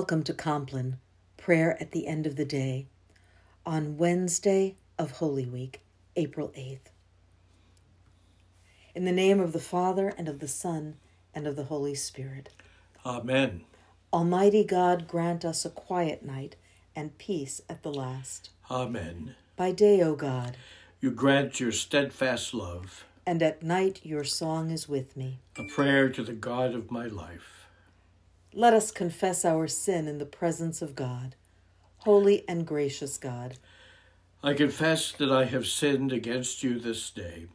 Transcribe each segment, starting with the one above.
Welcome to Compline, Prayer at the End of the Day, on Wednesday of Holy Week, April 8th. In the name of the Father, and of the Son, and of the Holy Spirit. Amen. Almighty God, grant us a quiet night and peace at the last. Amen. By day, O God, you grant your steadfast love, and at night your song is with me, a prayer to the God of my life. Let us confess our sin in the presence of God. Holy and gracious God, I confess that I have sinned against you this day.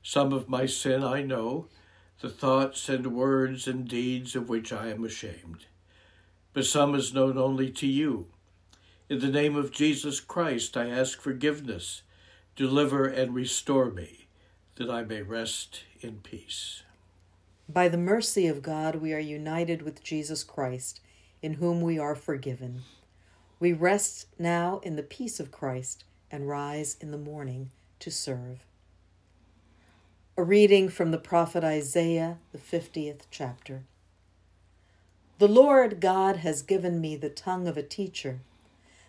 Some of my sin I know, the thoughts and words and deeds of which I am ashamed. But some is known only to you. In the name of Jesus Christ, I ask forgiveness. Deliver and restore me, that I may rest in peace. By the mercy of God, we are united with Jesus Christ, in whom we are forgiven. We rest now in the peace of Christ and rise in the morning to serve. A reading from the prophet Isaiah, the 50th chapter. The Lord God has given me the tongue of a teacher,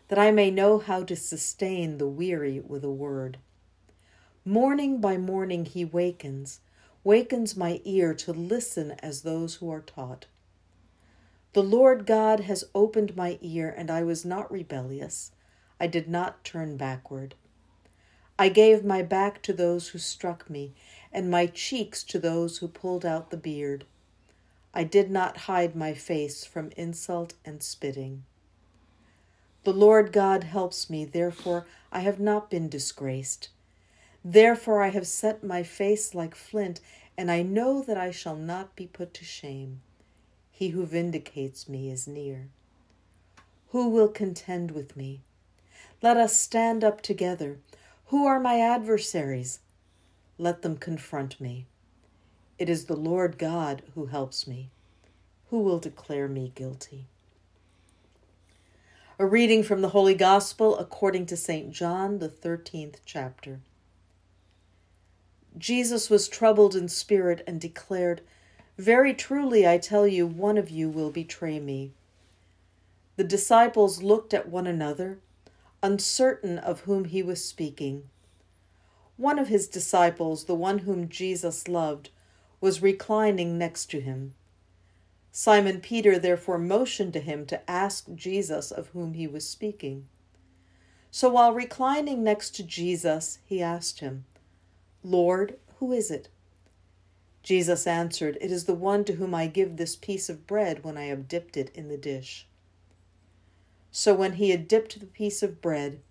that I may know how to sustain the weary with a word. Morning by morning he wakens my ear to listen as those who are taught. The Lord God has opened my ear, and I was not rebellious. I did not turn backward. I gave my back to those who struck me, and my cheeks to those who pulled out the beard. I did not hide my face from insult and spitting. The Lord God helps me, therefore I have not been disgraced. Therefore I have set my face like flint, and I know that I shall not be put to shame. He who vindicates me is near. Who will contend with me? Let us stand up together. Who are my adversaries? Let them confront me. It is the Lord God who helps me. Who will declare me guilty? A reading from the Holy Gospel according to St. John, the 13th chapter. Jesus was troubled in spirit and declared, "Very truly I tell you, one of you will betray me." The disciples looked at one another, uncertain of whom he was speaking. One of his disciples, the one whom Jesus loved, was reclining next to him. Simon Peter therefore motioned to him to ask Jesus of whom he was speaking. So while reclining next to Jesus, he asked him, "Lord, who is it?" Jesus answered, "It is the one to whom I give this piece of bread when I have dipped it in the dish." So when he had dipped the piece of bread,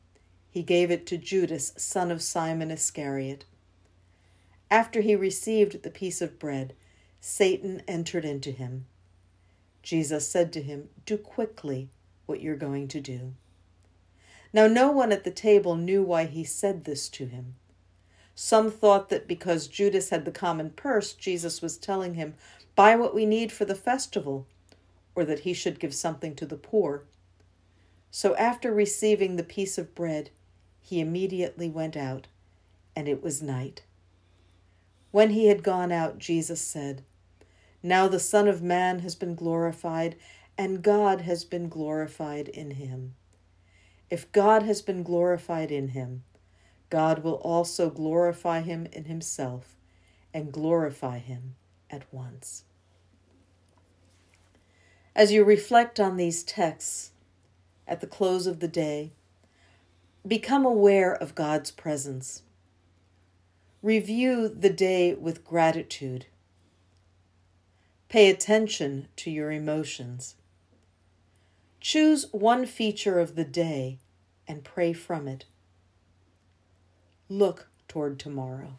he gave it to Judas, son of Simon Iscariot. After he received the piece of bread, Satan entered into him. Jesus said to him, "Do quickly what you're going to do." Now no one at the table knew why he said this to him. Some thought that because Judas had the common purse, Jesus was telling him, "Buy what we need for the festival," or that he should give something to the poor. So after receiving the piece of bread, he immediately went out, and it was night. When he had gone out, Jesus said, "Now the Son of Man has been glorified, and God has been glorified in him. If God has been glorified in him, God will also glorify him in himself, and glorify him at once." As you reflect on these texts at the close of the day, become aware of God's presence. Review the day with gratitude. Pay attention to your emotions. Choose one feature of the day and pray from it. Look toward tomorrow.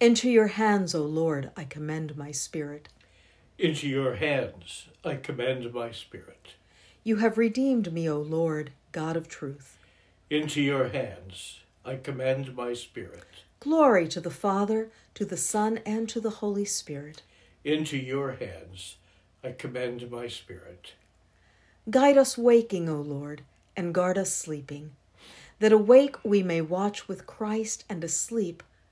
Into your hands, O Lord, I commend my spirit. Into your hands I commend my spirit. You have redeemed me, O Lord, God of truth. Into your hands I commend my spirit. Glory to the Father, to the Son, and to the Holy Spirit. Into your hands I commend my spirit. Guide us waking, O Lord, and guard us sleeping, that awake we may watch with Christ and asleep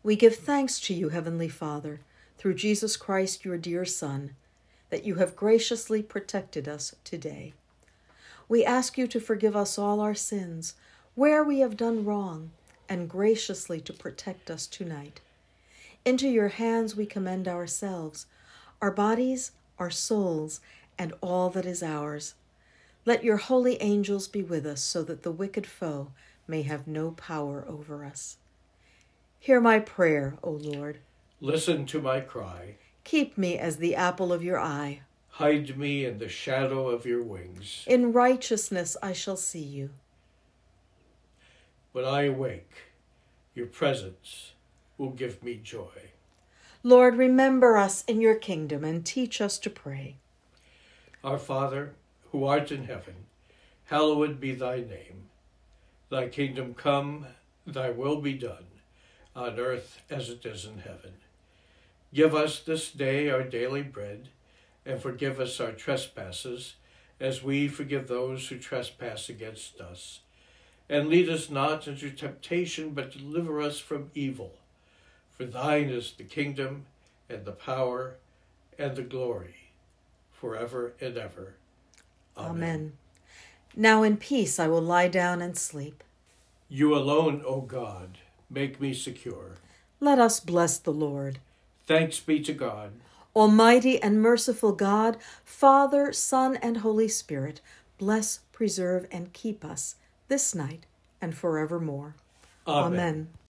We give thanks to you, Heavenly Father, through Jesus Christ, your dear Son, that you have graciously protected us today. We ask you to forgive us all our sins, where we have done wrong, and graciously to protect us tonight. Into your hands we commend ourselves, our bodies, our souls, and all that is ours. Let your holy angels be with us so that the wicked foe may have no power over us. Hear my prayer, O Lord. Listen to my cry. Keep me as the apple of your eye. Hide me in the shadow of your wings. In righteousness I shall see you. When I awake, your presence will give me joy. Lord, remember us in your kingdom and teach us to pray. Our Father, who art in heaven, hallowed be thy name. Thy kingdom come, thy will be done, on earth as it is in heaven. Give us this day our daily bread, and forgive us our trespasses, as we forgive those who trespass against us. And lead us not into temptation, but deliver us from evil. For thine is the kingdom, and the power, and the glory, forever and ever. Amen. Amen. Now in peace I will lie down and sleep. You alone, O God, make me secure. Let us bless the Lord. Thanks be to God. Almighty and merciful God, Father, Son, and Holy Spirit, bless, preserve, and keep us this night and forevermore. Amen. Amen.